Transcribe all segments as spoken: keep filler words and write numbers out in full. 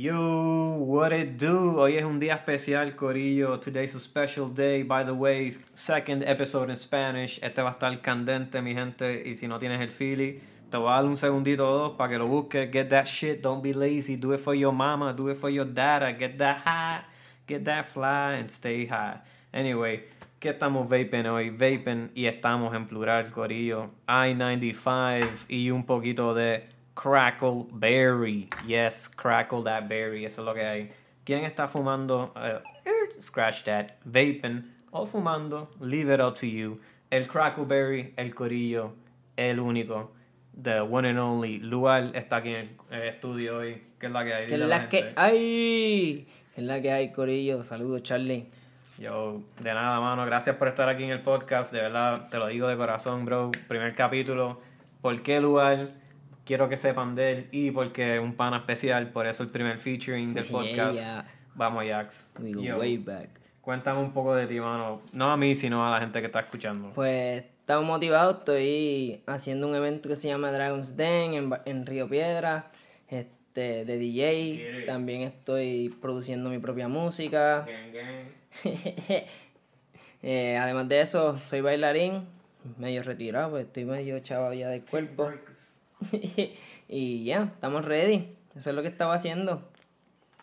Yo, what it do? Hoy es un día especial, Corillo. Today's a special day. By the way, second episode in Spanish. Este va a estar candente, mi gente. Y si no tienes el feeling, te voy a dar un segundito o dos para que lo busques. Get that shit. Don't be lazy. Do it for your mama. Do it for your dada. Get that high. Get that fly and stay high. Anyway, ¿qué estamos vaping hoy? Vaping y estamos en plural, Corillo. I ninety-five y un poquito de Crackleberry. Yes, crackle that berry. Eso es lo que hay. ¿Quién está fumando? Uh, scratch that. Vaping o fumando. Leave it up to you. El Crackleberry, el corillo, el único. The one and only. Lüar está aquí en el estudio hoy. ¿Qué es la que hay? ¿Qué es la que hay? ¿Qué es la que hay, corillo? Saludos, Charlie. Yo, de nada, mano. Gracias por estar aquí en el podcast. De verdad, te lo digo de corazón, bro. Primer capítulo. ¿Por qué Lüar? Quiero que sepan de él y porque un pana especial, por eso el primer featuring del podcast. Yeah. Vamos, Jax. We go Yo, way back. Cuéntame un poco de ti, mano. No a mí, sino a la gente que está escuchando. Pues, estamos motivados. Estoy haciendo un evento que se llama Dragon's Den en, en Río Piedra, este, de D J. Yeah. También estoy produciendo mi propia música. Gang, gang. eh, además de eso, soy bailarín, medio retirado, pues estoy medio chavo ya del cuerpo. Y ya, yeah, estamos ready. Eso es lo que estaba haciendo.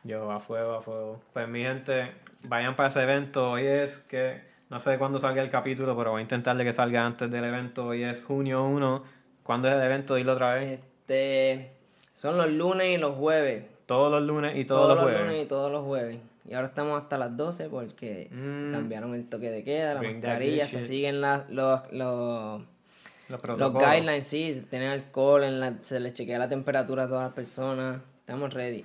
Yo, a fuego, a fuego. Pues mi gente, vayan para ese evento. Hoy es que, no sé cuándo salga el capítulo, pero voy a intentar de que salga antes del evento. Hoy es junio primero. ¿Cuándo es el evento? Dilo otra vez. Este, son los lunes y los jueves. Todos los lunes y todos, todos los jueves. Todos los lunes y todos los jueves. Y ahora estamos hasta las doce porque mm. cambiaron el toque de queda, la mascarilla, se siguen las, los... los Los, los guidelines, sí, tienen alcohol, en la, se les chequea la temperatura a todas las personas. Estamos ready.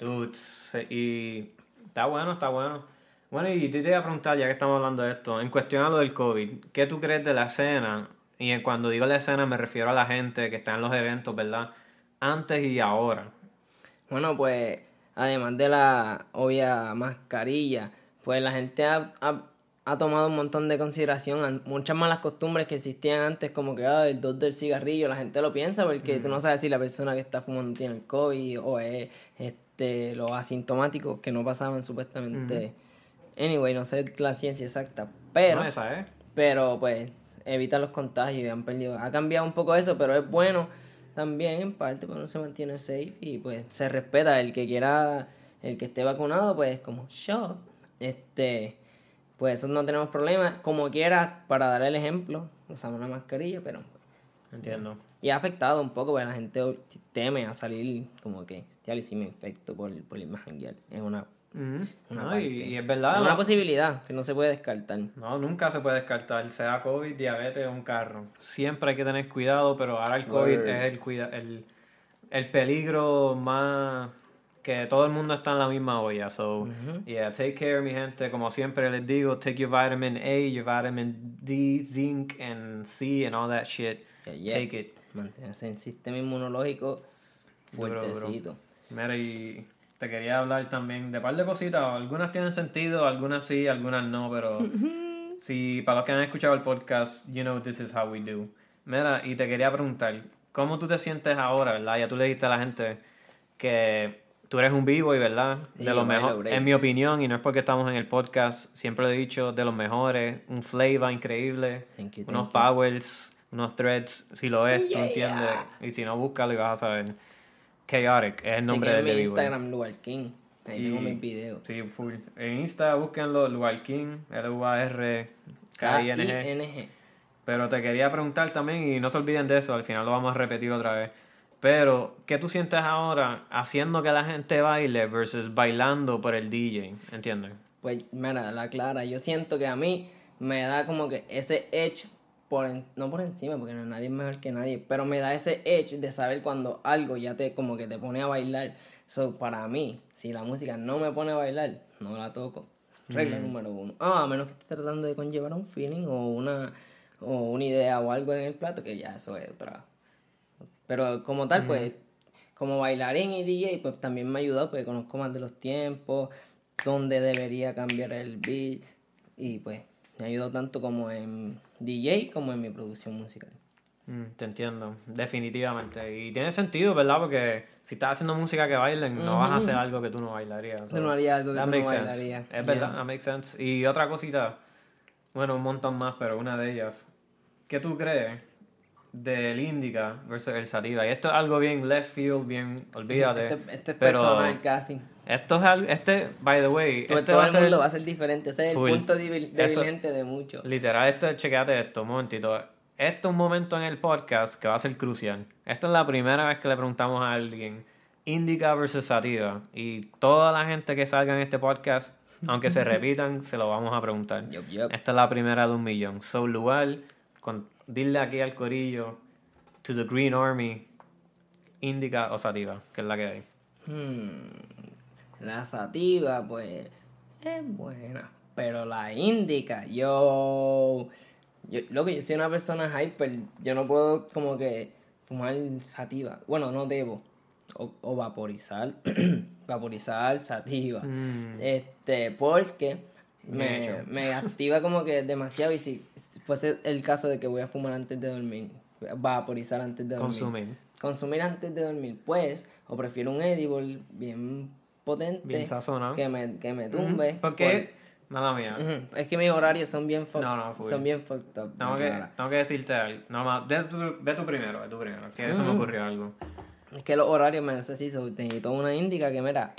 Dudes, y está bueno, está bueno. Bueno, y te iba a preguntar, ya que estamos hablando de esto, en cuestión a lo del COVID, ¿qué tú crees de la escena? Y en, cuando digo la escena me refiero a la gente que está en los eventos, ¿verdad? Antes y ahora. Bueno, pues, además de la obvia mascarilla, pues la gente ha... ha ha tomado un montón de consideración, muchas malas costumbres que existían antes, como que ah, el dos del cigarrillo, la gente lo piensa porque mm. tú no sabes si la persona que está fumando tiene el COVID o es este, los asintomáticos que no pasaban supuestamente. Mm. Anyway, no sé la ciencia exacta, pero, no, esa, ¿eh? pero pues evita los contagios y han perdido. Ha cambiado un poco eso, pero es bueno también en parte, pero no se mantiene safe y pues se respeta. El que quiera, el que esté vacunado, pues como yo, este... pues eso no tenemos problemas, como quiera, para dar el ejemplo, usamos una mascarilla, pero... Entiendo. Y ha afectado un poco, porque la gente teme a salir como que, ya le si me infecto por, por ir más janguear. Es una, uh-huh. una no, parte. Y, y es verdad. Es una no. posibilidad que no se puede descartar. No, nunca se puede descartar, sea COVID, diabetes o un carro. Siempre hay que tener cuidado, pero ahora el COVID Word. es el, cuida- el, el peligro más... que todo el mundo está en la misma olla, so, uh-huh. yeah, take care, mi gente, como siempre les digo, take your vitamin A, your vitamin D, zinc, and C, and all that shit, yeah, yeah. take it. Mantenerse en sistema inmunológico fuertecito. Bro, bro. Mira, y te quería hablar también de un par de cositas, algunas tienen sentido, algunas sí, algunas no, pero si para los que han escuchado el podcast, you know this is how we do. Mira, y te quería preguntar, ¿cómo tú te sientes ahora, verdad? Ya tú le dijiste a la gente que... tú eres un b-boy, ¿verdad? De sí, los mejores, en mi opinión, y no es porque estamos en el podcast, siempre lo he dicho, de los mejores, un flavor increíble, thank you, unos thank powers, you. unos threads, si lo es, yeah. tú entiendes, y si no, búscalo y vas a saber. Chaotic es el nombre del b-boy. En Instagram, Lüar King, ahí y, tengo mis videos. Sí, full. En Insta, búsquenlo, Lüar King, L U A R K I N G. Pero te quería preguntar también, y no se olviden de eso, al final lo vamos a repetir otra vez. Pero, ¿qué tú sientes ahora haciendo que la gente baile versus bailando por el D J? ¿Entiendes? Pues, mira, la clara. Yo siento que a mí me da como que ese edge, por en, no por encima, porque nadie es mejor que nadie, pero me da ese edge de saber cuando algo ya te como que te pone a bailar. So, para mí, si la música no me pone a bailar, no la toco. Regla mm. número uno. Ah, oh, a menos que estés tratando de conllevar un feeling o una, o una idea o algo en el plato, que ya eso es otra... Pero como tal, uh-huh. pues, como bailarín y D J, pues también me ha ayudado, porque conozco más de los tiempos, dónde debería cambiar el beat, y pues me ha ayudado tanto como en D J como en mi producción musical. Mm, te entiendo, definitivamente. Y tiene sentido, ¿verdad? Porque si estás haciendo música que bailen, mm-hmm. no vas a hacer algo que tú no bailarías. O sea, no haría algo que tú no bailarías. Es yeah. verdad, that makes sense. Y otra cosita, bueno, un montón más, pero una de ellas. ¿Qué tú crees del Indica versus el Sativa? Y esto es algo bien left field, bien, olvídate. Esto este es personal casi. Esto es algo, este, by the way, todo, este todo va el ser, mundo va a ser diferente. Ese es el full. punto debiliente de muchos. Literal, este, chequéate esto, un momentito. Este es un momento en el podcast que va a ser crucial. Esta es la primera vez que le preguntamos a alguien Indica versus Sativa. Y toda la gente que salga en este podcast, aunque se repitan, se lo vamos a preguntar. Yep, yep. Esta es la primera de un millón. So, Lüar, con, dile aquí al corillo, to the Green Army, Indica o Sativa, que es la que hay. Hmm, la Sativa, pues, es buena. Pero la Indica, yo... Yo, loco, yo soy una persona hyper, yo no puedo como que fumar sativa. Bueno, no debo. O, o vaporizar. vaporizar sativa. Mm. Este, porque me, me activa como que demasiado. Y si fuese el caso de que voy a fumar antes de dormir, vaporizar antes de dormir. Consumir. Consumir antes de dormir, pues, o prefiero un edible bien potente. Bien sazonado. Que me, que me tumbe. Mm. Porque... Por, Nada mía. Uh-huh. Es que mis horarios son bien fucked up. No, no, son bien fucked up. Tengo, que, tengo que decirte algo. No, más, de tu, de tu primero, de tu primero. Que uh-huh. eso me ocurrió algo. Es que los horarios me necesito. Necesito una Indica que, mira,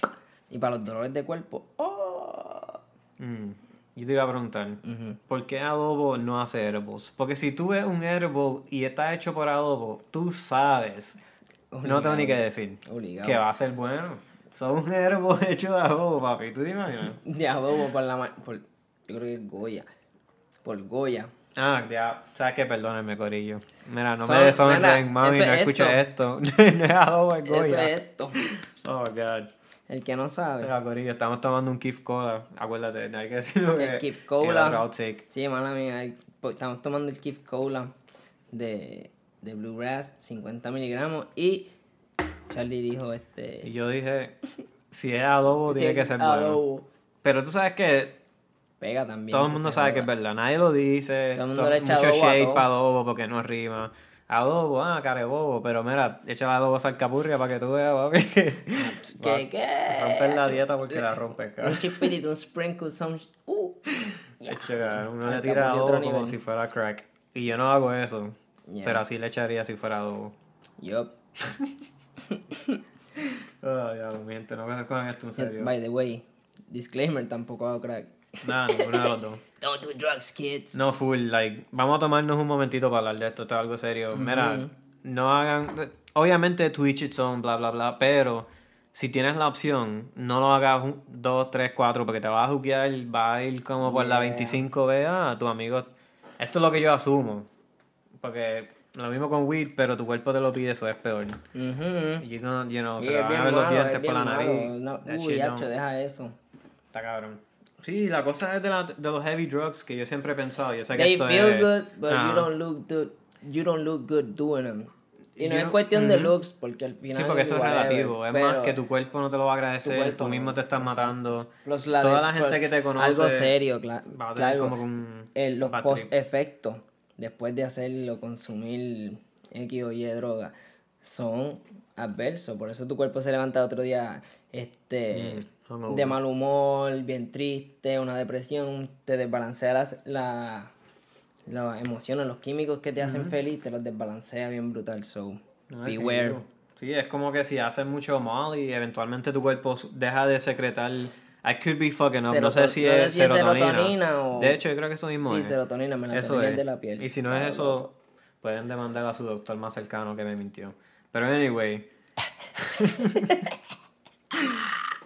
y para los dolores de cuerpo. Oh. Mm. Yo te iba a preguntar, uh-huh. ¿por qué Adobo no hace edibles? Porque si tú ves un edible y está hecho por Adobo, tú sabes, Obligado. no tengo ni que decir, Obligado. que va a ser bueno. Son un herbo hecho de adobo, papi. ¿Tú te imaginas? De adobo por la... Por, yo creo que es Goya. Por Goya. Ah, ya. ¿Sabes qué? Perdónenme, corillo. Mira, no so, me deshonren, mami. No escuches esto. esto. No es adobo, es Goya. Eso es esto. Oh, God. El que no sabe. Mira, corillo, estamos tomando un Kiff Cola. Acuérdate, hay que decirlo. El Kiff Cola. Sí, mala mía. Estamos tomando el Kiff Cola de, de Bluegrass, cincuenta miligramos y... Charlie dijo este... Y yo dije, si es adobo, si tiene que ser adobo. Bueno. Pero tú sabes que... Pega también. Todo el mundo sabe pega. que es verdad. Nadie lo dice. Todo el mundo to- le echa mucho adobo shape adobo. adobo porque no rima. Adobo, ah, carebobo. Pero mira, echa el adobo salcapurria para que tú veas, papi. Que, ¿Qué, qué? Romper la dieta porque la rompes, cara. Un chispitito, un sprinkle, son... Uh, yeah. Echa, uno le tira adobo como si fuera crack. Y yo no hago eso. Yeah. Pero así le echaría si fuera adobo. Yup. Oh, ya, miente, no me cojan esto en serio. By the way, disclaimer, tampoco hago crack. Nah, ninguno de los dos. Don't do drugs, kids. No, full, like, vamos a tomarnos un momentito para hablar de esto, esto es algo serio. Mm-hmm. Mira, no hagan, obviamente to each its own, bla, bla, bla, pero si tienes la opción, no lo hagas dos, tres, cuatro, porque te vas a juquear, vas a ir como por yeah. la veinticinco B, ah, tus amigos. Esto es lo que yo asumo, porque... Lo mismo con weed, pero tu cuerpo te lo pide, eso es peor. Uh-huh. You know, you know, yeah, se te van a ver los dientes por la nariz. No, uy, hacho, deja eso. Está cabrón. Sí, la cosa es de, la, de los heavy drugs que yo siempre he pensado. Yo sé They que esto feel es, good, but uh, you, don't look do, you don't look good doing them. Y no you, es cuestión uh-huh. de looks, porque al final... Sí, porque eso es relativo. Es más que tu cuerpo no te lo va a agradecer, cuerpo, tú mismo te estás no, matando. Plus, la Toda de, la gente plus, que te conoce... Algo serio, cla- va a tener claro. Como un el, los post-efectos. Después de hacerlo, consumir X o Y droga, son adversos. Por eso tu cuerpo se levanta otro día este mm, de mal humor, bien triste, una depresión. Te desbalancea las, la, las emociones, los químicos que te mm-hmm. hacen feliz, te los desbalancea bien brutal. So, Ay, beware. Sí, sí, es como que si haces mucho mal y eventualmente tu cuerpo deja de secretar... I could be fucking up, Seroto- no sé si es, no sé si es serotonina, serotonina o... De hecho, yo creo que eso mismo sí, es. Sí, serotonina, melatonina es de la piel. Y si no claro. es eso, pueden demandar a su doctor más cercano que me mintió. Pero anyway...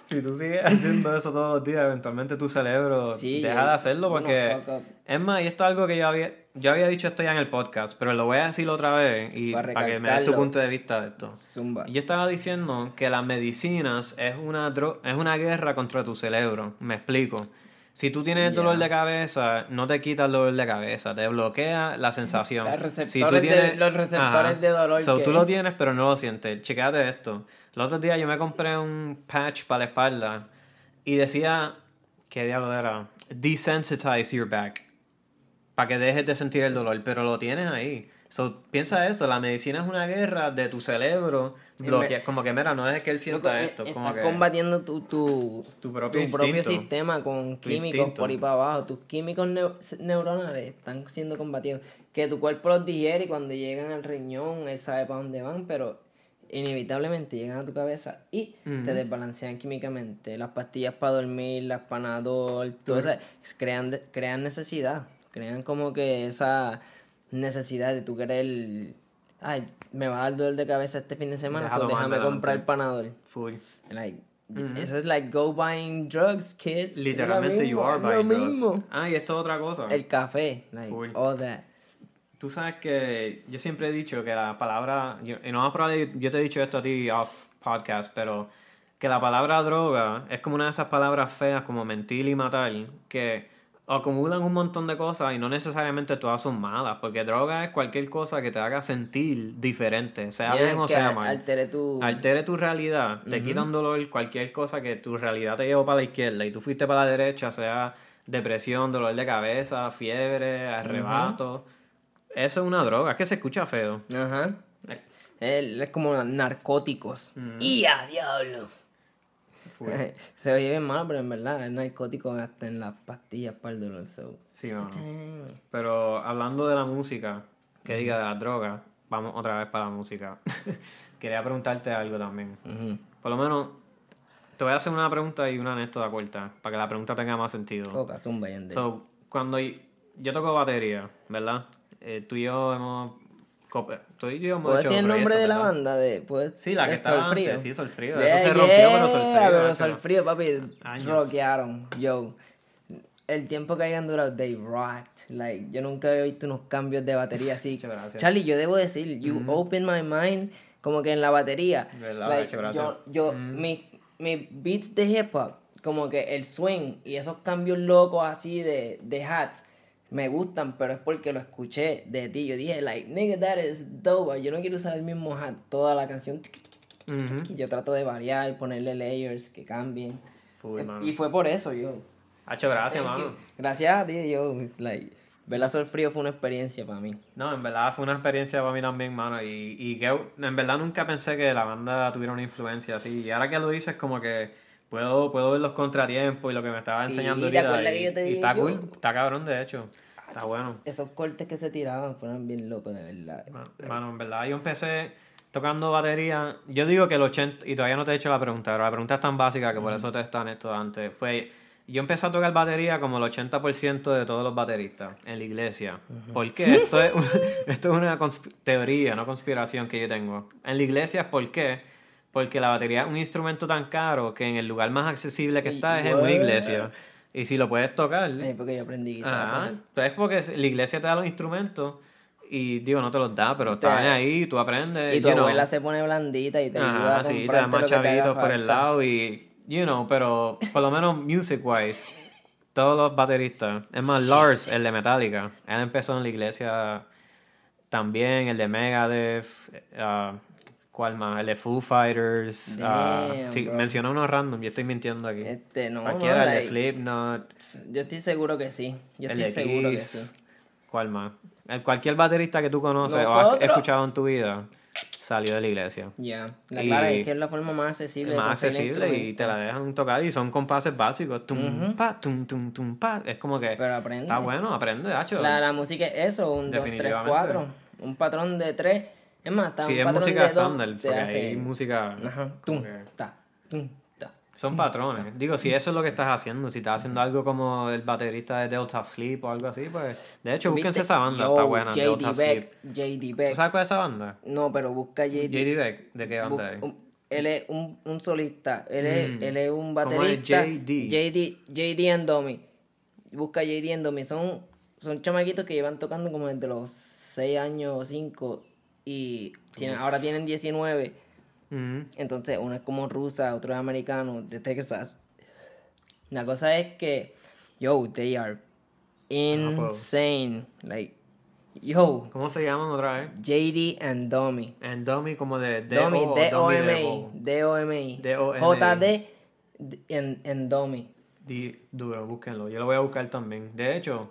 si tú sigues haciendo eso todos los días, eventualmente tu cerebro sí, deja de hacerlo porque... Es más, y esto es algo que yo había, yo había dicho esto ya en el podcast, pero lo voy a decir otra vez y para, para que me des tu punto de vista de esto. Zumba. Yo estaba diciendo que las medicinas es una, dro- es una guerra contra tu cerebro. Me explico. Si tú tienes yeah. dolor de cabeza, no te quita el dolor de cabeza, te bloquea la sensación. Si tú tienes, de, los receptores ajá, de dolor. So, que... Tú lo tienes, pero no lo sientes. Chequéate esto. El otro día yo me compré un patch para la espalda y decía, ¿qué diablo era? Desensitize your back. Para que dejes de sentir el dolor, pero lo tienes ahí. So, piensa eso, la medicina es una guerra de tu cerebro, bloquea, como que mira, no es que él sienta no, esto. Como estás que combatiendo tu, tu, tu, propio, tu propio sistema con tu químicos instinto. Por ahí para abajo, tus químicos neu- neuronales están siendo combatidos, que tu cuerpo los digiere y cuando llegan al riñón él sabe para dónde van, pero inevitablemente llegan a tu cabeza y uh-huh. te desbalancean químicamente. Las pastillas para dormir, las Panadol, todo eso, crean, de- crean necesidad, crean como que esa necesidad de tú querer, ay, me va a dar dolor de cabeza este fin de semana, so déjame comprar el Panadol. Full. Like, mm-hmm. Eso es like go buying drugs, kids. Literalmente mismo, you are buying drugs. Ah, y esto es otra cosa. El café, like full. All that. Tú sabes que yo siempre he dicho que la palabra, y no yo te he dicho esto a ti off podcast, pero que la palabra droga es como una de esas palabras feas como mentir y matar, que acumulan un montón de cosas y no necesariamente todas son malas, porque droga es cualquier cosa que te haga sentir diferente, sea yeah, bien o sea mal. Altere tu... altere tu realidad, uh-huh. te quita un dolor, cualquier cosa que tu realidad te llevó para la izquierda y tú fuiste para la derecha, sea depresión, dolor de cabeza, fiebre, arrebato. Uh-huh. Eso es una droga, es que se escucha feo. Ajá. Uh-huh. Es, es como narcóticos. Uh-huh. ¡Y a diablo! Se oye bien mal, pero en verdad es narcótico hasta en las pastillas para el dolor. So. Sí, no, no. Pero hablando de la música, que diga de las drogas, vamos otra vez para la música. Quería preguntarte algo también. Uh-huh. Por lo menos, te voy a hacer una pregunta y una anécdota corta, para que la pregunta tenga más sentido. Okay, zumba, so, cuando yo toco batería, ¿verdad? Eh, tú y yo hemos... ¿Puedo decir el nombre de la ¿verdad? Banda? De, sí, la que estaba antes, sí, Sol Frío. Yeah, eso se rompió, yeah, pero Sol Frío. Pero Sol Frío, papi, rockearon. Yo, el tiempo que hayan durado, they rocked. Like, yo nunca había visto unos cambios de batería así. Charlie, yo debo decir, you mm-hmm. open my mind, como que en la batería. Verdad, like, yo, yo mm-hmm. mis mi beats de hip hop, como que el swing y esos cambios locos así de, de hats, me gustan, pero es porque lo escuché de ti. Yo dije, like, nigga, that is dope. Yo no quiero usar el mismo hat toda la canción. Uh-huh. Yo trato de variar, ponerle layers que cambien. Uy, y fue por eso, yo. Hacho, gracias, mano. Que, gracias a ti, yo. Like, verla Sol Frío fue una experiencia para mí. No, en verdad fue una experiencia para mí también, mano. Y, y que en verdad nunca pensé que la banda tuviera una influencia así. Y ahora que lo dices, como que... Puedo, puedo ver los contratiempos y lo que me estaba enseñando y ahorita. Y, y está yo... cool, está cabrón, de hecho. Está bueno. Esos cortes que se tiraban fueron bien locos, de verdad. Mano, mano, en verdad, yo empecé tocando batería. Yo digo que el ochenta, y todavía no te he hecho la pregunta, pero la pregunta es tan básica que por uh-huh. eso te están esto antes. Pues yo empecé a tocar batería como el ochenta por ciento de todos los bateristas en la iglesia. Uh-huh. ¿Por qué? Esto es, esto es una consp- teoría, no conspiración que yo tengo. En la iglesia, ¿por qué? Porque la batería es un instrumento tan caro que en el lugar más accesible que está es en una iglesia. Y si lo puedes tocar... Es porque yo aprendí guitarra. Ah, entonces porque la iglesia te da los instrumentos y, digo, no te los da, pero están ahí, tú aprendes. Y tu abuela se pone blandita y te ayuda a comprarte lo que te haga falta. Ah, sí, te da más chavitos por el lado y, you know, pero por lo menos music-wise, todos los bateristas. Es más, Lars, el de Metallica, él empezó en la iglesia también, el de Megadeth... Uh, ¿Cuál más? El de Foo Fighters. Damn, uh, t- menciona uno random, yo estoy mintiendo aquí. Este, no, Cualquiera, no, like, el de Slipknot. Yo estoy seguro que sí. Yo estoy seguro Kiss. Que sí. ¿Cuál más? El, cualquier baterista que tú conoces Nosotros. o has escuchado en tu vida salió de la iglesia. Ya. Yeah. Claro, es que es la forma más accesible. Más accesible y te la dejan tocar y son compases básicos. Tum, uh-huh. pa, tum, tum, tum, pa. Es como que... Pero aprende. Está bueno, aprende, hacho. La, la música es eso, un, dos, tres, cuatro. Un patrón de tres... Es más, está sí, un es música estándar, porque hace... hay música... Ajá. Tum, que... ta, tum, ta, son tum, patrones. Ta, Digo, si eso es lo que estás haciendo, si estás haciendo algo como el baterista de Delta Sleep o algo así, pues... De hecho, búsquense esa banda, Yo, está buena, J D Delta Beck, Sleep. J D Beck. ¿Tú sabes cuál es esa banda? No, pero busca J D. ¿J D Beck? ¿De qué banda es? Él es un, un solista, él es, mm. él es un baterista. ¿Cómo es J D? J D and Domi. Busca J D and Domi. Son, son chamaquitos que llevan tocando como entre los seis años o cinco... Y tienen, ahora tienen diecinueve. Uh-huh. Entonces, uno es como rusa, otro es americano, de Texas. La cosa es que, yo, they are insane. Like, yo. ¿Cómo se llaman otra vez? J D and Domi. And Domi como de D-O-M-I. D-O-M-I. D-O-M-I. J D and Domi. Duro, búsquenlo. Yo lo voy a buscar también. De hecho...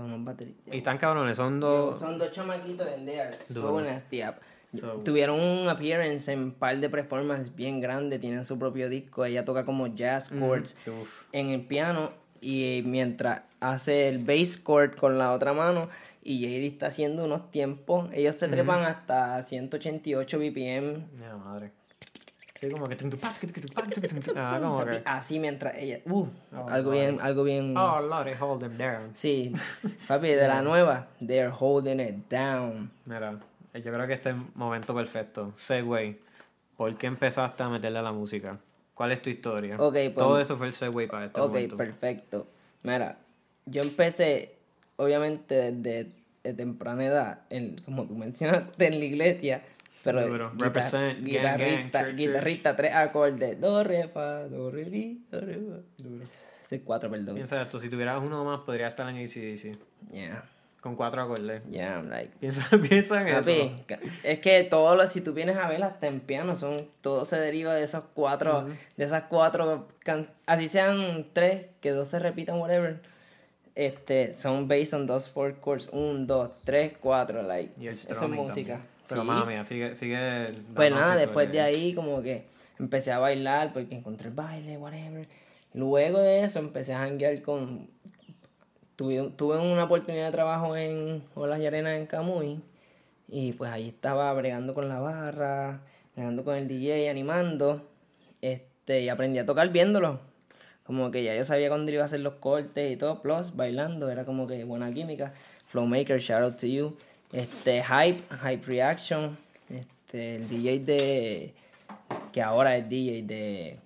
con un baterista. Y están cabrones, son dos... Son dos chamaquitos en there, so nasty up. So. Tuvieron un appearance en un par de performances bien grandes, tienen su propio disco, ella toca como jazz chords mm, en el piano y mientras hace el bass chord con la otra mano y J D está haciendo unos tiempos, ellos se trepan mm. hasta ciento ochenta y ocho B P M. Ya, madre. Sí, como que... Ah, como que... Así mientras ella... Uh, oh, algo Lord. bien, algo bien... Oh, Lord, they hold them down. Sí, papi, de la nueva, they're holding it down. Mira, yo creo que este es el momento perfecto. Segway, ¿por qué empezaste a meterle a la música? ¿Cuál es tu historia? Okay, pues, todo eso fue el segway para este okay, momento. Ok, perfecto. Mira, yo empecé, obviamente, desde de temprana edad, en, como tú mencionaste, en la iglesia... Pero guitar- Represent, guitarrista, gang, gang, church, guitarrista, church. Tres acordes, do, re, fa, do, re, mi, do, re, fa, duro. Sí, cuatro, perdón. Piensa esto, si tuvieras uno más, podrías estar en A C D C. Yeah. Con cuatro acordes. Yeah, I'm like... Piensa, piensa en papi, eso. Es que todos los, si tú vienes a ver hasta en piano, son, todo se deriva de esas cuatro, mm-hmm. de esas cuatro, can- así sean tres, que dos se repitan, whatever. Este, son based on those four chords, un, dos, tres, cuatro, like, y el eso es música. También. Pero sí. Mami, sigue, sigue... Pues nada, después de... de ahí como que empecé a bailar porque encontré el baile, whatever. Luego de eso empecé a janguear con... Tuve, tuve una oportunidad de trabajo en Olas y Arenas en Camuy. Y pues ahí estaba bregando con la barra, bregando con el D J, animando. este Y aprendí a tocar viéndolo. Como que ya yo sabía cuándo iba a hacer los cortes y todo. Plus, bailando, era como que buena química. Flowmaker, shout out to you. Este, Hype, Hype Reaction, este, el D J de, que ahora es D J de,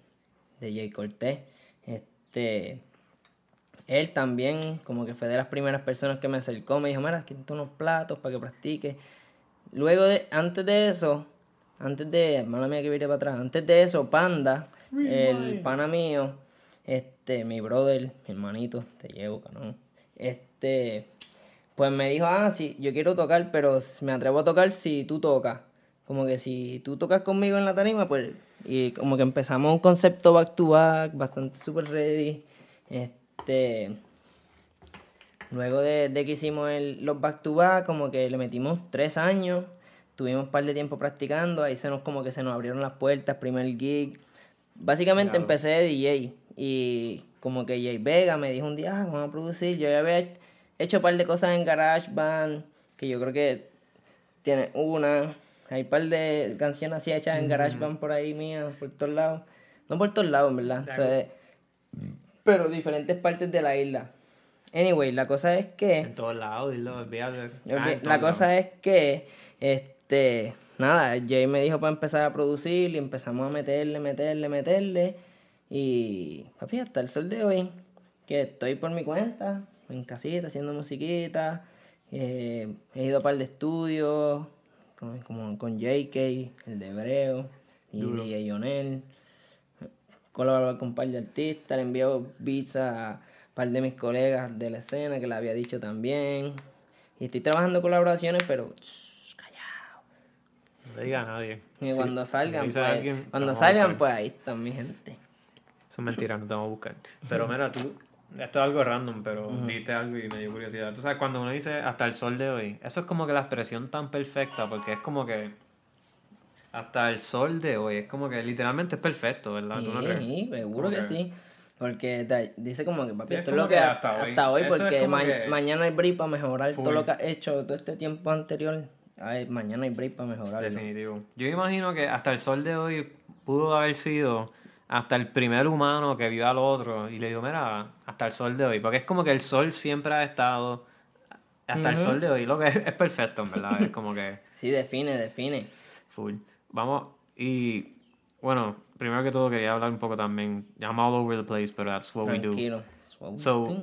de Jay Cortez, este, él también como que fue de las primeras personas que me acercó, me dijo, mira, aquí están unos platos para que practiques. Luego de, antes de eso, antes de, mala mía que vire para atrás, antes de eso, Panda, Rewind. El pana mío, este, mi brother, mi hermanito, te llevo, ¿no? Este... Pues me dijo, ah, sí, yo quiero tocar, pero me atrevo a tocar si tú tocas. Como que si tú tocas conmigo en la tarima, pues... Y como que empezamos un concepto back to back, bastante super ready. Este... Luego de, de que hicimos el, los back to back, como que le metimos tres años. Tuvimos un par de tiempo practicando, ahí se nos como que se nos abrieron las puertas, primer gig. Básicamente claro. Empecé de D J. Y como que Jay Vega me dijo un día, ah, vamos a producir, yo ya había... He hecho un par de cosas en GarageBand, que yo creo que tiene una. Hay un par de canciones así hechas en mm-hmm. GarageBand por ahí mía, por todos lados. No por todos lados, en verdad. O sea, pero diferentes partes de la isla. Anyway, la cosa es que... En todos lados, isla, ah, la cosa lado. Es que, este, nada, Jay me dijo para empezar a producir y empezamos a meterle, meterle, meterle. Y, papi, hasta el sol de hoy, que estoy por mi cuenta... en casita, haciendo musiquita, eh, he ido a par de estudios, con, como con J K, el de Hebreo, y D J Ionel, colaborar con un par de artistas, le envío beats a un par de mis colegas de la escena, que le había dicho también, y estoy trabajando colaboraciones, pero... Shh, callado. No le diga a nadie. Y sí, cuando salgan, si pues, alguien, cuando salgan pues ahí están mi gente. Son mentiras, no te vamos a buscar. Pero mira, tú... Esto es algo random, pero uh-huh. viste algo y me dio curiosidad. Tú sabes, cuando uno dice hasta el sol de hoy, eso es como que la expresión tan perfecta, porque es como que hasta el sol de hoy, es como que literalmente es perfecto, ¿verdad? Sí, ¿tú no crees? Sí, seguro que, que sí, porque te, dice como que, papi, sí, esto es lo que, que hasta, hasta hoy, hasta hoy porque ma- que... mañana hay break para mejorar full. Todo lo que has hecho todo este tiempo anterior. Ay, mañana hay break para mejorar. Definitivo. Yo imagino que hasta el sol de hoy pudo haber sido... hasta el primer humano que vio al otro y le dijo, mira, hasta el sol de hoy, porque es como que el sol siempre ha estado hasta uh-huh. el sol de hoy, lo que es, es perfecto, en verdad, es como que... Sí, define, define. Full. Vamos, y bueno, primero que todo quería hablar un poco también, I'm all over the place, but that's what Tranquilo. We do. Tranquilo. So,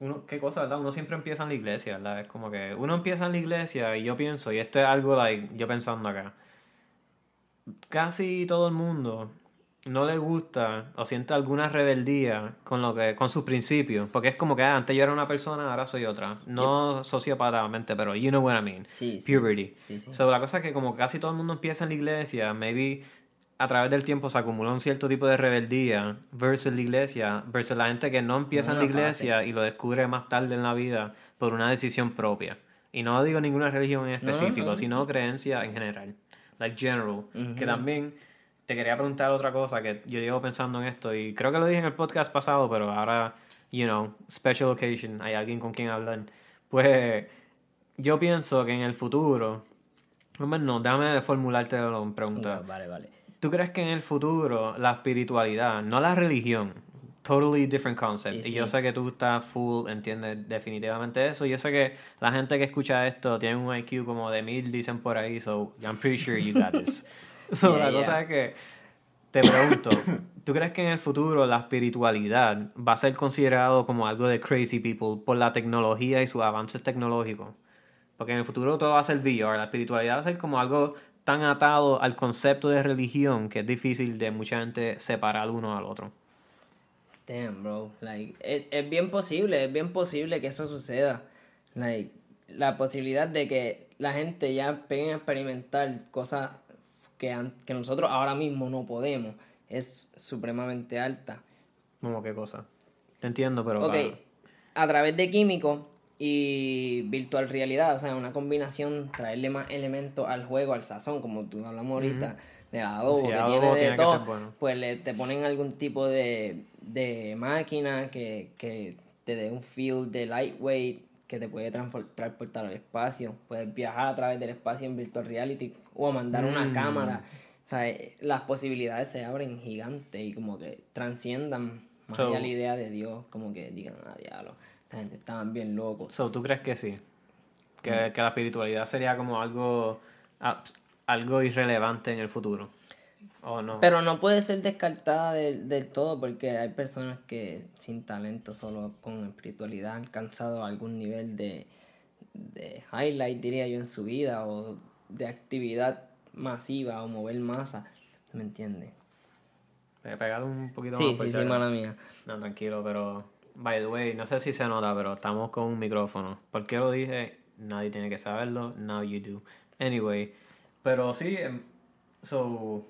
uno, qué cosa, ¿verdad? Uno siempre empieza en la iglesia, ¿verdad? Es como que uno empieza en la iglesia y yo pienso, y esto es algo, like, yo pensando acá, casi todo el mundo... no le gusta o siente alguna rebeldía con lo que con sus principios, porque es como que ah, antes yo era una persona, ahora soy otra, no yep. sociopatamente, pero you know what I mean, sí, puberty. Sí, sí. So la cosa es que como casi todo el mundo empieza en la iglesia, maybe a través del tiempo se acumula un cierto tipo de rebeldía versus la iglesia, versus la gente que no empieza no, en la iglesia no, sí. y lo descubre más tarde en la vida por una decisión propia. Y no digo ninguna religión en específico, no, no. sino creencia en general. Like general. Uh-huh. Que también te quería preguntar otra cosa que yo llevo pensando en esto y creo que lo dije en el podcast pasado, pero ahora, you know, special occasion, hay alguien con quien hablar. Pues yo pienso que en el futuro... No, déjame formularte la pregunta. No, vale, vale. ¿Tú crees que en el futuro la espiritualidad, no la religión, totally different concept, sí, sí. y yo sé que tú estás full, entiendes definitivamente eso, yo sé que la gente que escucha esto tiene un I Q como de mil, dicen por ahí, so I'm pretty sure you got this. So yeah, la yeah. cosa es que, te pregunto, ¿tú crees que en el futuro la espiritualidad va a ser considerado como algo de crazy people por la tecnología y sus avances tecnológicos? Porque en el futuro todo va a ser V R, la espiritualidad va a ser como algo tan atado al concepto de religión que es difícil de mucha gente separar uno al otro. Damn, bro. Like, es, es bien posible, es bien posible que eso suceda. Like, la posibilidad de que la gente ya empiece a experimentar cosas que, que nosotros ahora mismo no podemos es supremamente alta. ¿Cómo qué cosa? Te entiendo, pero... Ok, claro. A través de químicos... y virtual realidad, o sea, una combinación, traerle más elementos al juego, al sazón, como tú hablamos ahorita, mm-hmm. del adobo, sí, que adobo tiene de tiene todo, bueno. Pues le, te ponen algún tipo de, de máquina que, que te dé un feel de lightweight, que te puede transportar al espacio, puedes viajar a través del espacio en virtual reality, o mandar mm. una cámara, o sea, las posibilidades se abren gigantes y como que transciendan más so, allá la idea de Dios, como que digan, ah, diablo. La gente estaban bien locos. So, ¿tú crees que sí? Que, mm. que la espiritualidad sería como algo, algo irrelevante en el futuro. ¿O no? Pero no puede ser descartada del, del todo porque hay personas que sin talento, solo con espiritualidad, han alcanzado algún nivel de, de highlight, diría yo, en su vida o de actividad masiva o mover masa. ¿Me entiendes? Me he pegado un poquito sí, más. Sí, sí, sí, mala mía. No, tranquilo, pero... By the way, no sé si se nota, pero estamos con un micrófono. ¿Por qué lo dije? Nadie tiene que saberlo. Now you do. Anyway, pero sí, so...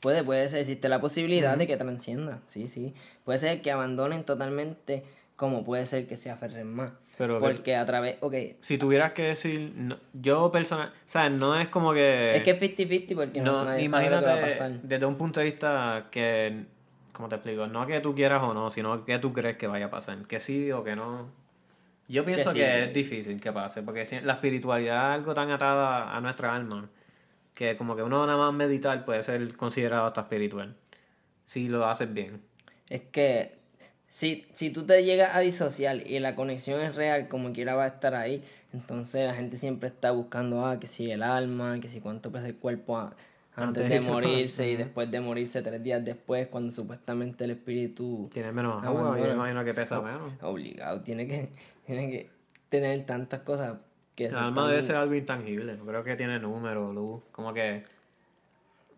Puede, puede ser. Existe la posibilidad mm-hmm. de que transcienda. Sí, sí. Puede ser que abandonen totalmente, como puede ser que se aferren más. Pero porque que, a través... Okay. Si tuvieras que decir... No, yo personal... O sea, no es como que... Es que es fifty fifty porque no, no imagínate sabe lo que va a pasar. Desde un punto de vista que... ¿Cómo te explico? No que tú quieras o no, sino que tú crees que vaya a pasar. Que sí o que no. Yo pienso que, sí, que es difícil que pase, porque la espiritualidad es algo tan atada a nuestra alma, que como que uno nada más meditar puede ser considerado hasta espiritual, si lo haces bien. Es que si, si tú te llegas a disociar y la conexión es real, como quiera va a estar ahí, entonces la gente siempre está buscando, ah, que si el alma, que si cuánto pesa el cuerpo... Ah, Antes, antes de morirse fue... y después de morirse tres días después, cuando supuestamente el espíritu... Tiene menos agua, yo me imagino que pesa menos. Obligado, tiene que, tiene que tener tantas cosas que... El alma tan... debe ser algo intangible, no creo que tiene número, luz, como que...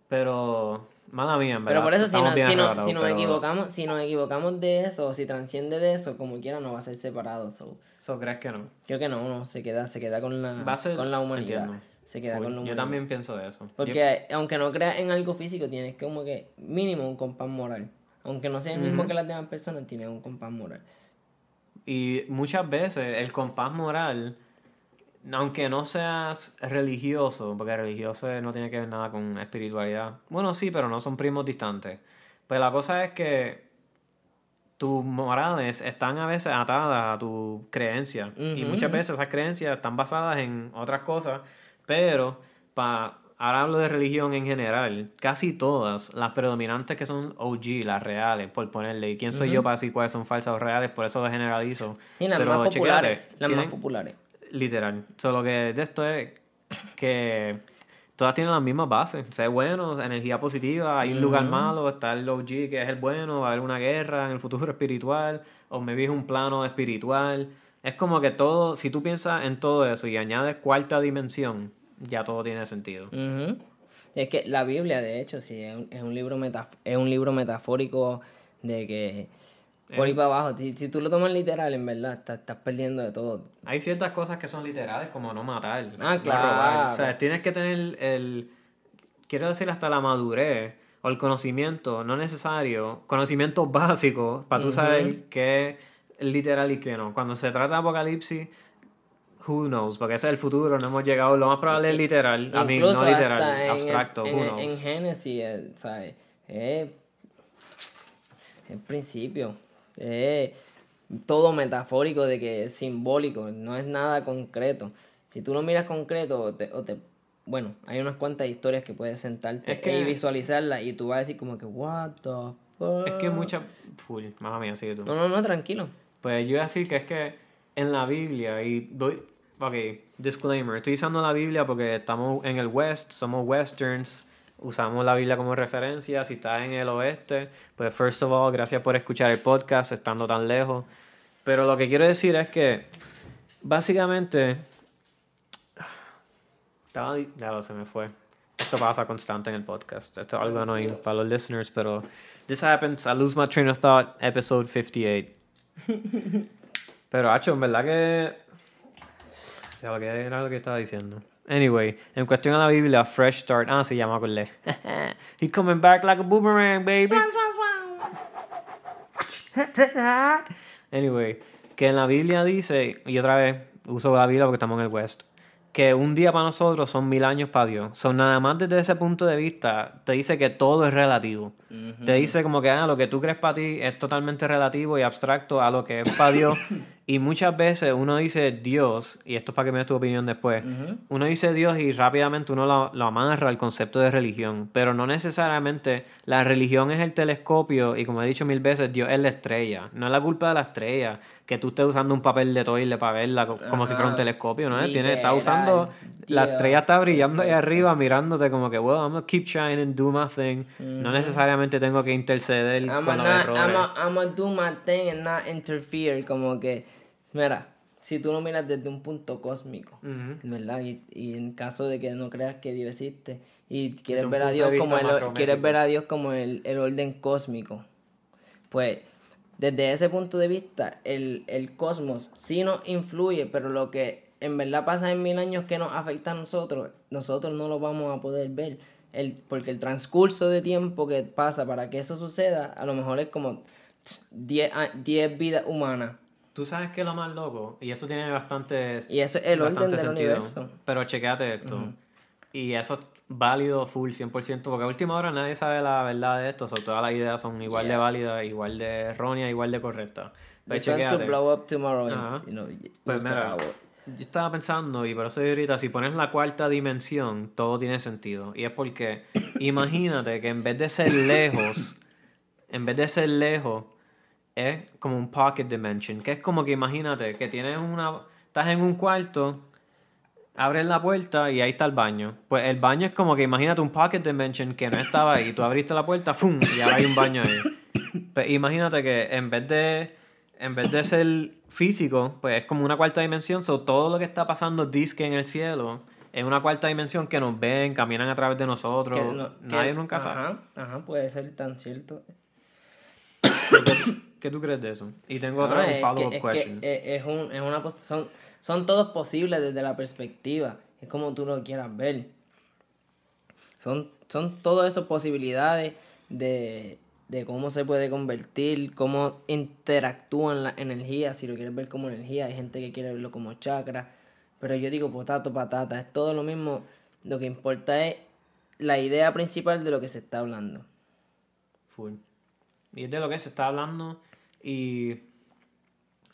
Pero... Mala mía, en verdad. Pero por eso, si, no, si, no, si, nos pero... equivocamos, si nos equivocamos de eso, o si transciende de eso, como quiera, no va a ser separado. ¿Eso so, crees que no? Creo que no, no, se queda, se queda con la, ser... con la humanidad. Entiendo. Se queda Uy, con lo yo también pienso de eso. Porque yo... aunque no creas en algo físico, tienes como que mínimo un compás moral. Aunque no sea el mismo mm-hmm. que las demás personas, tienes un compás moral. Y muchas veces el compás moral, aunque no seas religioso, porque religioso no tiene que ver nada con espiritualidad. Bueno, sí, pero no son primos distantes. Pues la cosa es que tus morales están a veces atadas a tu creencia. Mm-hmm. Y muchas veces esas creencias están basadas en otras cosas. Pero, pa, ahora hablo de religión en general, casi todas, las predominantes que son O G, las reales, por ponerle, y quién soy uh-huh. yo para decir cuáles son falsas o reales, por eso lo generalizo. Y las pero más populares, las tienen, más populares. Literal, solo que de esto es que todas tienen las mismas bases, ser bueno, energía positiva, hay un uh-huh. lugar malo, está el O G que es el bueno, va a haber una guerra en el futuro espiritual, o me vi un plano espiritual... Es como que todo, si tú piensas en todo eso y añades cuarta dimensión, ya todo tiene sentido. Uh-huh. Es que la Biblia, de hecho, sí, es un, es un libro metaf- es un libro metafórico de que por ahí para abajo, si, si tú lo tomas literal, en verdad, estás, estás perdiendo de todo. Hay ciertas cosas que son literales, como no matar, ah, claro, no robar. O sea, tienes que tener el... quiero decir hasta la madurez o el conocimiento, no necesario, conocimientos básicos para tú uh-huh. saber qué es literal y qué no. Cuando se trata de apocalipsis, who knows, porque ese es el futuro, no hemos llegado, lo más probable es literal, a mí no literal, en, abstracto, en, who knows. En, en Génesis, ¿sabes? Eh, el principio, eh, todo metafórico de que es simbólico, no es nada concreto. Si tú lo miras concreto, o te, o te, bueno, hay unas cuantas historias que puedes sentarte es que, y visualizarlas y tú vas a decir como que, what the fuck. Es que mucha, full, mamá mía, sigue tú. No, no, no, tranquilo. Pues yo iba a decir que es que en la Biblia, y doy, ok, disclaimer, estoy usando la Biblia porque estamos en el West, somos Westerns, usamos la Biblia como referencia. Si estás en el oeste, pues first of all, gracias por escuchar el podcast estando tan lejos. Pero lo que quiero decir es que básicamente estaba, ya lo se me fue. Esto pasa constante en el podcast. Esto es algo annoying para los listeners, pero this happens. I lose my train of thought. Episode fifty-eight. Pero hacho, en verdad que ya lo que era lo que estaba diciendo. Anyway, en cuestión a la Biblia, Fresh Start. Ah, sí, ya me acordé. He's coming back like a boomerang, baby. Anyway, que en la Biblia dice, y otra vez uso la Biblia porque estamos en el West, que un día para nosotros son mil años para Dios. So, nada más desde ese punto de vista, te dice que todo es relativo. Uh-huh. Te dice como que ah, lo que tú crees para ti es totalmente relativo y abstracto a lo que es para Dios. Y muchas veces uno dice Dios, y esto es para que me des tu opinión después, uh-huh. uno dice Dios y rápidamente uno lo, lo amarra al concepto de religión. Pero no necesariamente. La religión es el telescopio y, como he dicho mil veces, Dios es la estrella. No es la culpa de la estrella que tú estés usando un papel de toile para verla como uh-huh. si fuera un telescopio, ¿no? Tiene, está usando, Dios. La estrella está brillando ahí arriba mirándote como que, well, I'm gonna keep shining, do my thing. Uh-huh. No necesariamente tengo que interceder I'm con los not, errores. I'm gonna I'm a do my thing and not interfere, como que, mira, si tú lo miras desde un punto cósmico, uh-huh. ¿verdad? Y, y en caso de que no creas que Dios existe y quieres ver a Dios como el, quieres ver a Dios como el, el orden cósmico, pues desde ese punto de vista el, el cosmos sí nos influye, pero lo que en verdad pasa en mil años que nos afecta a nosotros, nosotros no lo vamos a poder ver, el, porque el transcurso de tiempo que pasa para que eso suceda, a lo mejor es como diez vidas humanas. Tú sabes que es lo más loco, y eso tiene bastante, y eso es el orden del universo. Pero chequéate esto. Uh-huh. Y eso es válido full, cien por ciento, porque a última hora nadie sabe la verdad de esto. O sea, todas las ideas son igual yeah. de válidas, igual de erróneas, igual de correctas. Pero the chequéate. Sun could blow up tomorrow and, you know, pues mira, yo estaba pensando, y por eso ahorita, si pones la cuarta dimensión, todo tiene sentido. Y es porque, imagínate que en vez de ser lejos, en vez de ser lejos, es como un pocket dimension, que es como que imagínate que tienes una, estás en un cuarto, abres la puerta y ahí está el baño. Pues el baño es como que imagínate un pocket dimension que no estaba ahí, tú abriste la puerta, ¡fum! Y ahora hay un baño ahí. Pues imagínate que en vez de en vez de ser físico, pues es como una cuarta dimensión, so todo lo que está pasando disque en el cielo es una cuarta dimensión que nos ven, caminan a través de nosotros, que lo, nadie que, nunca ajá, sabe. Ajá, puede ser tan cierto. ¿Qué tú crees de eso? Y tengo otra, no, un follow-up question. Que es un, es una, son, son todos posibles desde la perspectiva. Es como tú lo quieras ver. Son, son todas esas posibilidades de, de cómo se puede convertir, cómo interactúan las energías. Si lo quieres ver como energía, hay gente que quiere verlo como chakra. Pero yo digo potato, patata. Es todo lo mismo. Lo que importa es la idea principal de lo que se está hablando. Full. Y es de lo que se está hablando. Y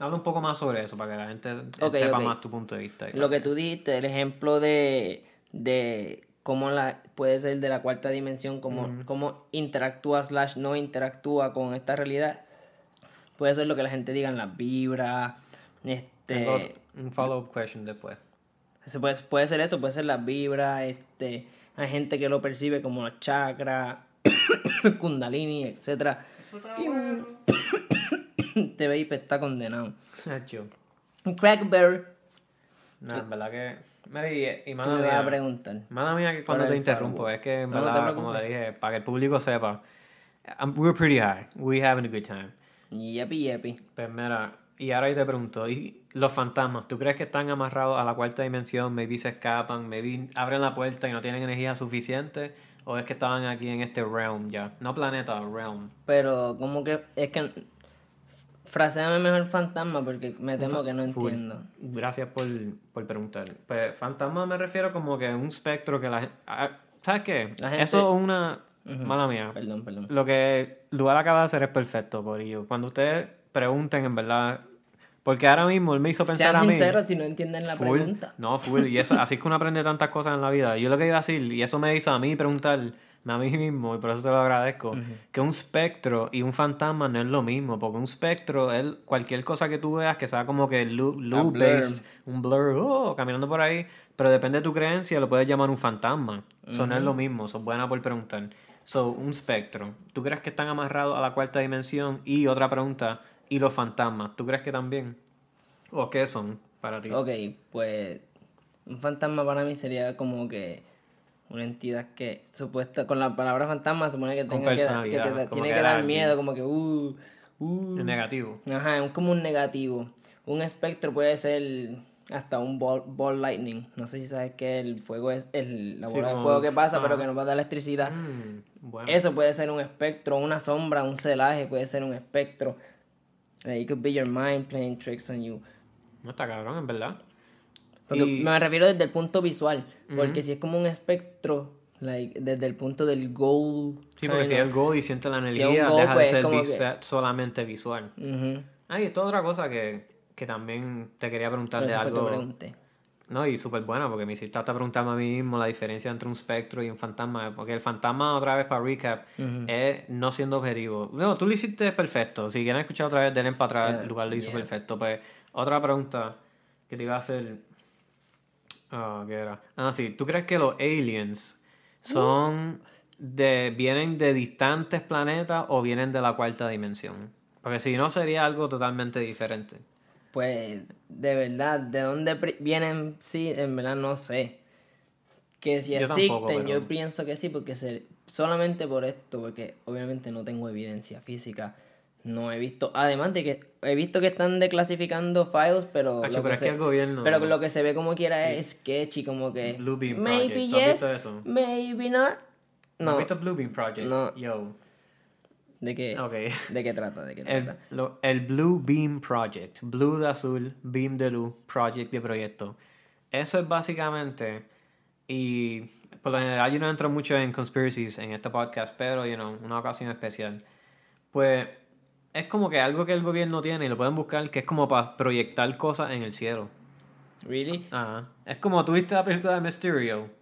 habla un poco más sobre eso para que la gente okay, sepa okay. más tu punto de vista. Lo claro. que tú dijiste, el ejemplo de, de cómo la, puede ser de la cuarta dimensión, cómo, mm-hmm. cómo interactúa slash no interactúa con esta realidad. Puede ser lo que la gente diga en las vibras. Este, Tengo un follow-up question después. Puede, puede ser eso, puede ser las vibras. Este, hay gente que lo percibe como los chakras, kundalini, etcétera. Te veis, está condenado. Crackleberry. No, en verdad que. Mira, y, y mala tú me mía, vas a preguntar. Mala mía que cuando te interrumpo, Facebook. Es que en no, verdad, no como te dije, para que el público sepa, I'm, we're pretty high. We're having a good time. Yepi, yepi. Pues mira, y ahora yo te pregunto, ¿y los fantasmas? ¿Tú crees que están amarrados a la cuarta dimensión? Maybe se escapan, maybe abren la puerta y no tienen energía suficiente. ¿O es que estaban aquí en este realm ya? No planeta, realm. Pero, ¿cómo que...? Es que... Fraseame mejor fantasma porque me temo que no entiendo. Gracias por, por preguntar. Pues, fantasma me refiero como que a un espectro que la gente... ¿Sabes qué? La gente... Eso es una... Uh-huh. Mala mía. Perdón, perdón. Lo que Lüar acaba de hacer es perfecto, por ello. Cuando ustedes pregunten, en verdad... Porque ahora mismo él me hizo pensar a mí... Sean sinceros si no entienden la full, pregunta. No, full. Y eso, así es que uno aprende tantas cosas en la vida. Yo lo que iba a decir, y eso me hizo a mí preguntarme a mí mismo, y por eso te lo agradezco, uh-huh. que un espectro y un fantasma no es lo mismo. Porque un espectro es cualquier cosa que tú veas que sea como que loop-based, un blur, oh, caminando por ahí. Pero depende de tu creencia, lo puedes llamar un fantasma. Eso uh-huh. no es lo mismo. Eso es buena por preguntar. So, un espectro. ¿Tú crees que están amarrados a la cuarta dimensión? Y otra pregunta... ¿Y los fantasmas? ¿Tú crees que también? ¿O qué son para ti? Ok, pues un fantasma para mí sería como que una entidad que supuesta con la palabra fantasma supone que, tenga que, da, que te, tiene que, que, que dar miedo, como que uh, uh. El negativo. Ajá, es como un negativo. Un espectro puede ser hasta un ball, ball lightning. No sé si sabes que el fuego es el, la bola sí, de fuego que pasa, ah. pero que nos va a dar electricidad. Mm, bueno. Eso puede ser un espectro, una sombra, un celaje, puede ser un espectro. It could be your mind playing tricks on you. No está cabrón, en verdad. Porque y... me refiero desde el punto visual. Porque mm-hmm. si es como un espectro, like, desde el punto del goal. Sí, porque si es el goal y sientes la energía, si es un goal, deja pues, de ser vis- que... solamente visual. Mm-hmm. Ah, y esto es otra cosa que, que también te quería preguntar de algo. No, y súper buena, porque me hiciste hasta preguntarme a mí mismo la diferencia entre un espectro y un fantasma. Porque el fantasma, otra vez para recap, uh-huh. es no siendo objetivo. No, tú lo hiciste perfecto. Si quieren escuchar otra vez, denle para atrás, el lugar lo hizo yeah. perfecto. Pues, otra pregunta que te iba a hacer. Ah, oh, ¿qué era? Ah, sí. ¿Tú crees que los aliens son de vienen de distantes planetas o vienen de la cuarta dimensión? Porque si no, sería algo totalmente diferente. Pues, de verdad, de dónde pre- vienen, sí, en verdad no sé. Que si yo existen, tampoco, pero... yo pienso que sí, porque se, solamente por esto, porque obviamente no tengo evidencia física. No he visto, además de que he visto que están declasificando files, pero... Acho, lo pero que es se, que el gobierno... Pero lo que se ve como quiera es sí. sketchy, como que... Blue Beam Project, maybe yes, visto eso? Maybe not. No. ¿Has visto Blue Beam Project? No. Yo... ¿De qué, okay. ¿De qué trata? ¿De qué trata? El, lo, el Blue Beam Project. Blue de azul, Beam de luz, Project de proyecto. Eso es básicamente... Y por lo general yo no entro mucho en conspiracies en este podcast, pero, you know, una ocasión especial. Pues es como que algo que el gobierno tiene y lo pueden buscar, que es como para proyectar cosas en el cielo. ¿Really? Ajá. Uh-huh. Es como, ¿tú viste la película de Mysterio?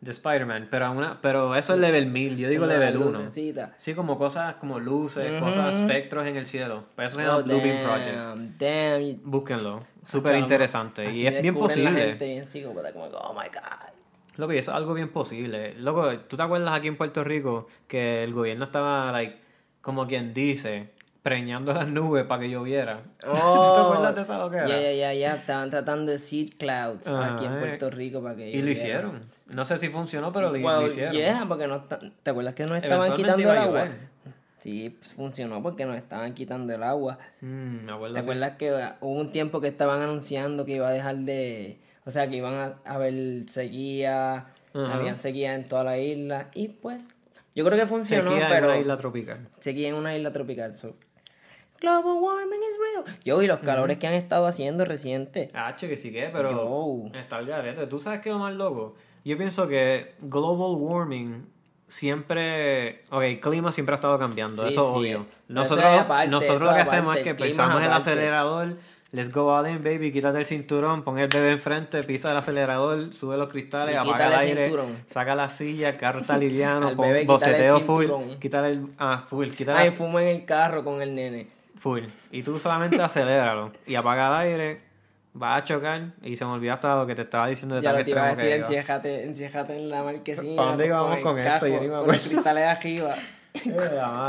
De Spider-Man, pero, una, pero eso es level mil, yo digo level uno. Lucecita. Sí, como cosas, como luces, mm-hmm. cosas, espectros en el cielo. Pero eso se llama oh, Blue Beam Project. Damn. Búsquenlo, súper interesante. Y es bien posible. La gente bien psicópata, como, oh my God. Loco, y eso es algo bien posible. Loco, ¿tú te acuerdas aquí en Puerto Rico que el gobierno estaba, like, como quien dice, preñando las nubes para que lloviera? Oh, ¿tú te acuerdas de esa loquera? Ya, yeah, ya, yeah, ya, yeah. Estaban tratando de seed clouds uh-huh. aquí en Puerto Rico para que y lloviera. Y lo hicieron. No sé si funcionó, pero well, lo hicieron. Yeah, porque no está... ¿Te acuerdas que nos estaban quitando el agua? Sí, pues funcionó porque nos estaban quitando el agua. Mm, ¿Te acuerdas sí. que hubo un tiempo que estaban anunciando que iba a dejar de... O sea, que iban a haber sequía, uh-huh. habían sequía en toda la isla. Y pues, yo creo que funcionó, sequía pero... Sequía en una isla tropical. Sequía en una isla tropical, so... Global warming is real. Yo, y los calores mm-hmm. que han estado haciendo reciente. Ah, che, que sí que, pero... Yo. Está el garete. ¿Tú sabes qué es lo más loco? Yo pienso que global warming siempre... Ok, el clima siempre ha estado cambiando, sí, eso es sí. obvio. Nosotros, es aparte, nosotros lo que aparte, hacemos es que pensamos en el acelerador, let's go all in, baby, quítate el cinturón, pon el bebé enfrente, pisa el acelerador, sube los cristales, y apaga el, el aire, cinturón. Saca la silla, el carro está liviano, pon bebé, boceteo full, quítale el... Ah, full, quítale... Ay, fumo en el carro con el nene. Full. Y tú solamente aceléralo y apaga el aire, vas a chocar y se me olvidó hasta lo que te estaba diciendo de ya tal que te iba a decir, enciéjate, enciéjate en la marquesina. ¿Para dónde íbamos con, con esto? Yo no me con los cristales arriba.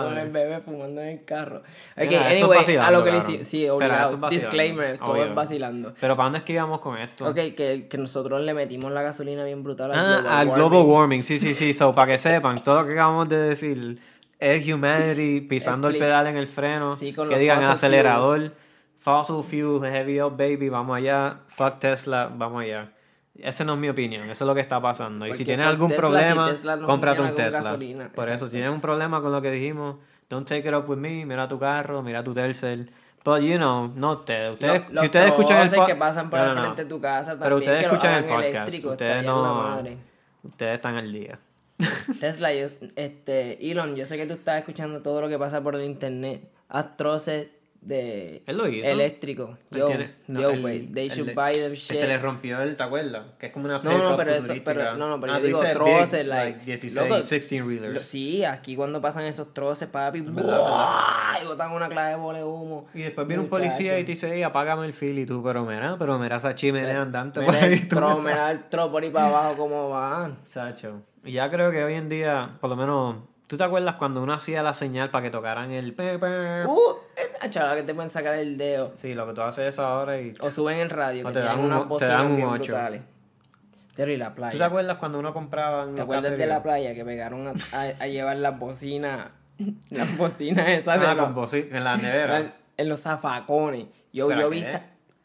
Con el bebé fumando en el carro. Ok, mira, anyway, a lo que claro. le hice. Sí, obligado. Pero disclaimer, todo es vacilando. Pero ¿para dónde es que íbamos con esto? Ok, que, que nosotros le metimos la gasolina bien brutal al, ah, global, al warming. global warming. Sí, sí, sí. So, para que sepan, todo lo que acabamos de decir. Es humanity pisando el pedal en el freno, sí, que digan el acelerador, fuels. Fossil fuels, heavy up baby, vamos allá, fuck Tesla, vamos allá. Esa no es mi opinión, eso es lo que está pasando. Porque y si tienes algún Tesla, problema, si no cómprate un Tesla. Gasolina. Por eso, si tienes un problema con lo que dijimos, don't take it up with me, mira tu carro, mira tu Telcel. But, you know, no ustedes. ustedes los, si ustedes escuchan el podcast... que pasan por no, no, no. frente de tu casa también, pero ustedes que escuchan el podcast. Ustedes no... Madre. Ustedes están al día. Tesla, yo, este, Elon, yo sé que tú estás escuchando todo lo que pasa por el internet. Haz troces de... Él lo hizo. Eléctrico. Yo, tiene, no, yo, güey. They should el, buy them shit. Se le rompió el, ¿te acuerdas? Que es como una... No, no, pero esto, pero, no, no, pero ah, yo digo troces, big, like... like dieciséis, loco, dieciséis reelers. Lo, sí, aquí cuando pasan esos troces, papi... ¡Buah! Y botan una clave de bola de humo. Y después viene muchacho. Un policía y te dice, ey, apágame el fil. Y tú, pero mira, pero mira esa chimenea andante por ahí. El tro, mira el tro por ahí para abajo, cómo van. Sacho. Y ya creo que hoy en día, por lo menos... ¿Tú te acuerdas cuando uno hacía la señal para que tocaran el paper? ¡Uh! Chaval, que te pueden sacar el dedo. Sí, lo que tú haces es ahora y... O suben el radio. O te dan, un, te dan un ocho. Terry, la playa. ¿Tú te acuerdas cuando uno compraba... ¿Te acuerdas caserío? De la playa que pegaron a, a, a llevar las bocinas? Las bocinas esas de... Ah, los, los, en la nevera. En, en los zafacones. Yo, yo vi...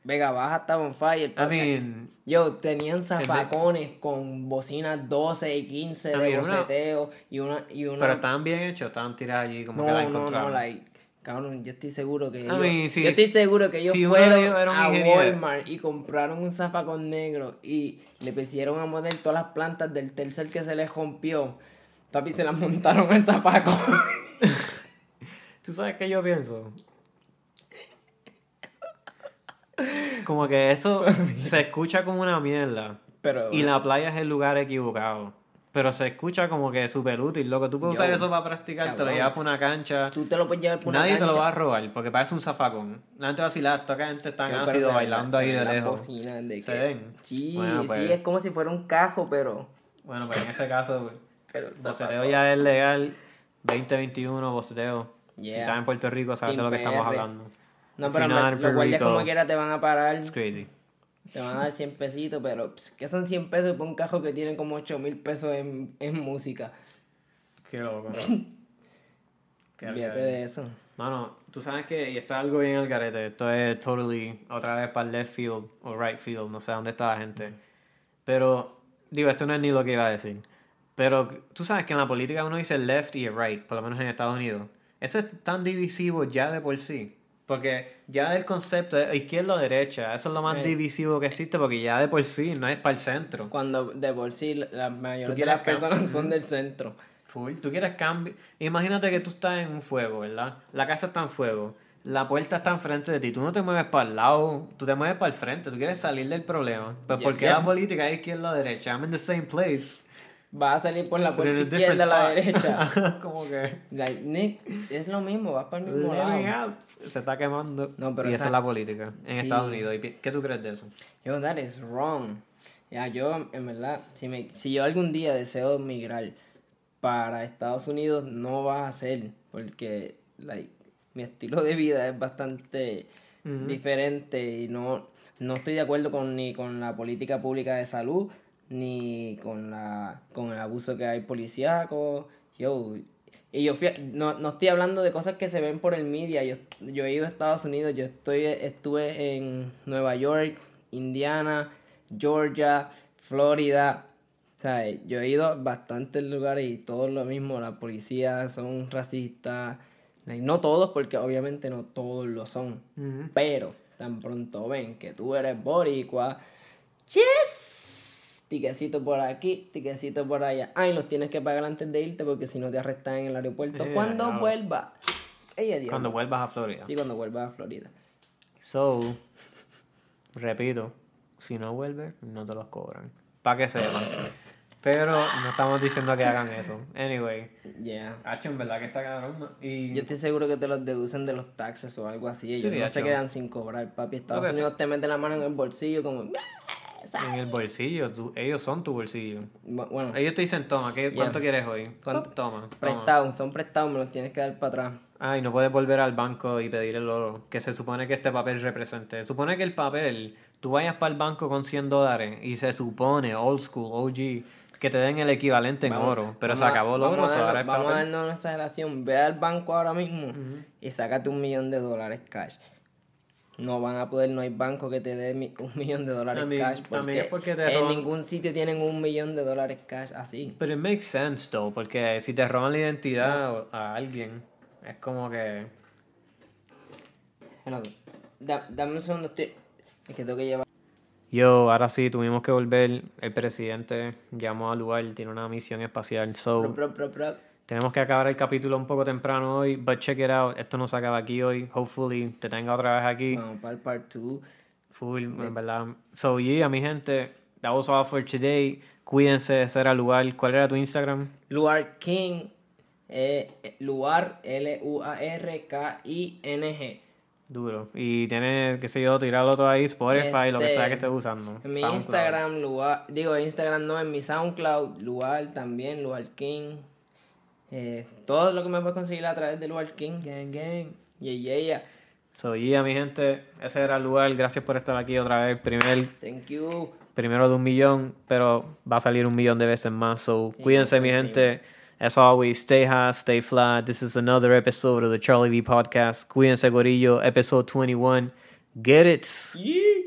Vega Baja estaba on fire. I mean, yo, tenían zafacones de... con bocinas doce y quince I mean, de boceteo. Una... Y una, y una... Pero estaban bien hechos, estaban tiradas allí como no, que la encontraron. No, no, like, cabrón, yo estoy seguro que ellos, mean, si, yo estoy seguro que ellos si fueron ellos a ingeniero. Walmart y compraron un zafacón negro y le pusieron a modelar todas las plantas del tercer que se les rompió. Papi, se las montaron en zafacón. ¿Tú sabes qué yo pienso? Como que eso se escucha como una mierda. Pero, y la playa es el lugar equivocado. Pero se escucha como que súper útil, loco. Tú puedes yo, usar eso para practicar, cabrón. Te lo llevas por una cancha. Tú te lo puedes llevar por Nadie una cancha. Nadie te lo va a robar porque parece un zafacón. La gente va a vacilar, toda la gente está yo, ácido bailando ahí de lejos. Bocina, ¿de ¿Se ven? Sí, bueno, pues, sí, es como si fuera un cajo, pero... Bueno, pues en ese caso, pero boceteo ya es legal. veinte veintiuno, boceteo. Yeah. Si estás en Puerto Rico, sabes Team de lo que estamos hablando. No, pero me, los guardias como quiera te van a parar. It's crazy. Te van a dar cien pesitos, pero... Pss, ¿qué son cien pesos por un cajo que tiene como ocho mil pesos en, en música? Qué loco. Fíjate de eso. Mano, tú sabes que... Y está algo bien al garete. Esto es totally... Otra vez para el left field o right field. No sé dónde está la gente. Pero... Digo, esto no es ni lo que iba a decir. Pero tú sabes que en la política uno dice left y right. Por lo menos en Estados Unidos. Eso es tan divisivo ya de por sí. Porque ya el concepto de izquierda o derecha, eso es lo más sí. divisivo que existe, porque ya de por sí no es para el centro. Cuando de por sí la mayoría de las personas son del centro. Full. Tú quieres cambiar. Imagínate que tú estás en un fuego, ¿verdad? La casa está en fuego, la puerta está enfrente de ti, tú no te mueves para el lado, tú te mueves para el frente, tú quieres salir del problema. Pues yeah, porque yeah. la política es izquierda o derecha, I'm in the same place. Vas a salir por la puerta izquierda a la derecha. Como que... Like, Nick, es lo mismo, vas para el mismo lado. Se está quemando. No, pero y esa es la política en sí. Estados Unidos. ¿Y qué tú crees de eso? Yo, that is wrong. Ya, yeah, yo, en verdad, si, me, si yo algún día deseo migrar para Estados Unidos, no va a ser. Porque, like, mi estilo de vida es bastante uh-huh. diferente y no, no estoy de acuerdo con ni con la política pública de salud, ni con la con el abuso que hay policíaco. Yo y yo fui a, no no estoy hablando de cosas que se ven por el media. Yo yo he ido a Estados Unidos, yo estoy estuve en Nueva York, Indiana, Georgia, Florida. O sea, yo he ido a bastantes lugares y todo lo mismo, la policía son racistas. No todos, porque obviamente no todos lo son, uh-huh. pero tan pronto ven que tú eres boricua. Yes. Tiquecito por aquí, tiquecito por allá. Ay, los tienes que pagar antes de irte porque si no te arrestan en el aeropuerto. Yeah, cuando claro. vuelvas. Ella Cuando vuelvas a Florida. Sí, cuando vuelvas a Florida. So, repito, si no vuelves, no te los cobran. Para que sepan. Pero no estamos diciendo que hagan eso. Anyway. Yeah. Hacho, en verdad que está cabrón. Y... Yo estoy seguro que te los deducen de los taxes o algo así. Ellos sí, no se quedan sin cobrar, papi. Estados okay, Unidos sí. te mete la mano en el bolsillo como... En el bolsillo, tú, ellos son tu bolsillo. Bueno, ellos te dicen, toma, ¿qué, ¿cuánto yeah. quieres hoy? ¿Cuánto? Toma, toma. Prestado, son prestados, me los tienes que dar para atrás. Ah, y no puedes volver al banco y pedir el oro, que se supone que este papel represente. Se supone que el papel, tú vayas para el banco con cien dólares y se supone, old school, O G, que te den el equivalente en vamos, oro. Pero se acabó el oro, se dará el papel. Vamos a darnos una exageración. Ve al banco ahora mismo uh-huh. y sácate un millón de dólares cash. no van a poder, no hay banco que te dé un millón de dólares I mean, cash. Porque también es porque te roban. En ningún sitio tienen un millón de dólares cash así. Pero it makes sense, though, porque si te roban la identidad yeah. a alguien, es como que... Da, dame un segundo, estoy... Es que tengo que llevar... Yo, ahora sí, tuvimos que volver. El presidente llamó a Lüar, tiene una misión espacial. So, pro, pro, pro, pro. Tenemos que acabar el capítulo un poco temprano hoy. But check it out, esto no se acaba aquí hoy. Hopefully te tenga otra vez aquí. Vamos para el part two. Full, en yeah. verdad. So, yeah, mi gente. That was all for today. Cuídense, ese era Lüar. ¿Cuál era tu Instagram? Lüar King. Eh, Lüar, L U A R K I N G. Duro. Y tiene, qué sé yo, tirarlo todo ahí, Spotify, este, lo que sea que estés usando. En mi SoundCloud. Instagram, Lüar, digo, Instagram no, en mi SoundCloud, Lüar también, Lüar King. Eh, todo lo que me puedes conseguir a través de Lüar King. Gang, gang. Yeah, yeah, yeah. So, yeah, mi gente, ese era Lüar. Gracias por estar aquí otra vez. Primer, Thank you. Primero de un millón, pero va a salir un millón de veces más. So, sí, cuídense, mi sí. gente. As always, stay high, stay fly. This is another episode of the Charlie V Podcast. Cuídense, gorillo, episode twenty-one. Get it? Yeah.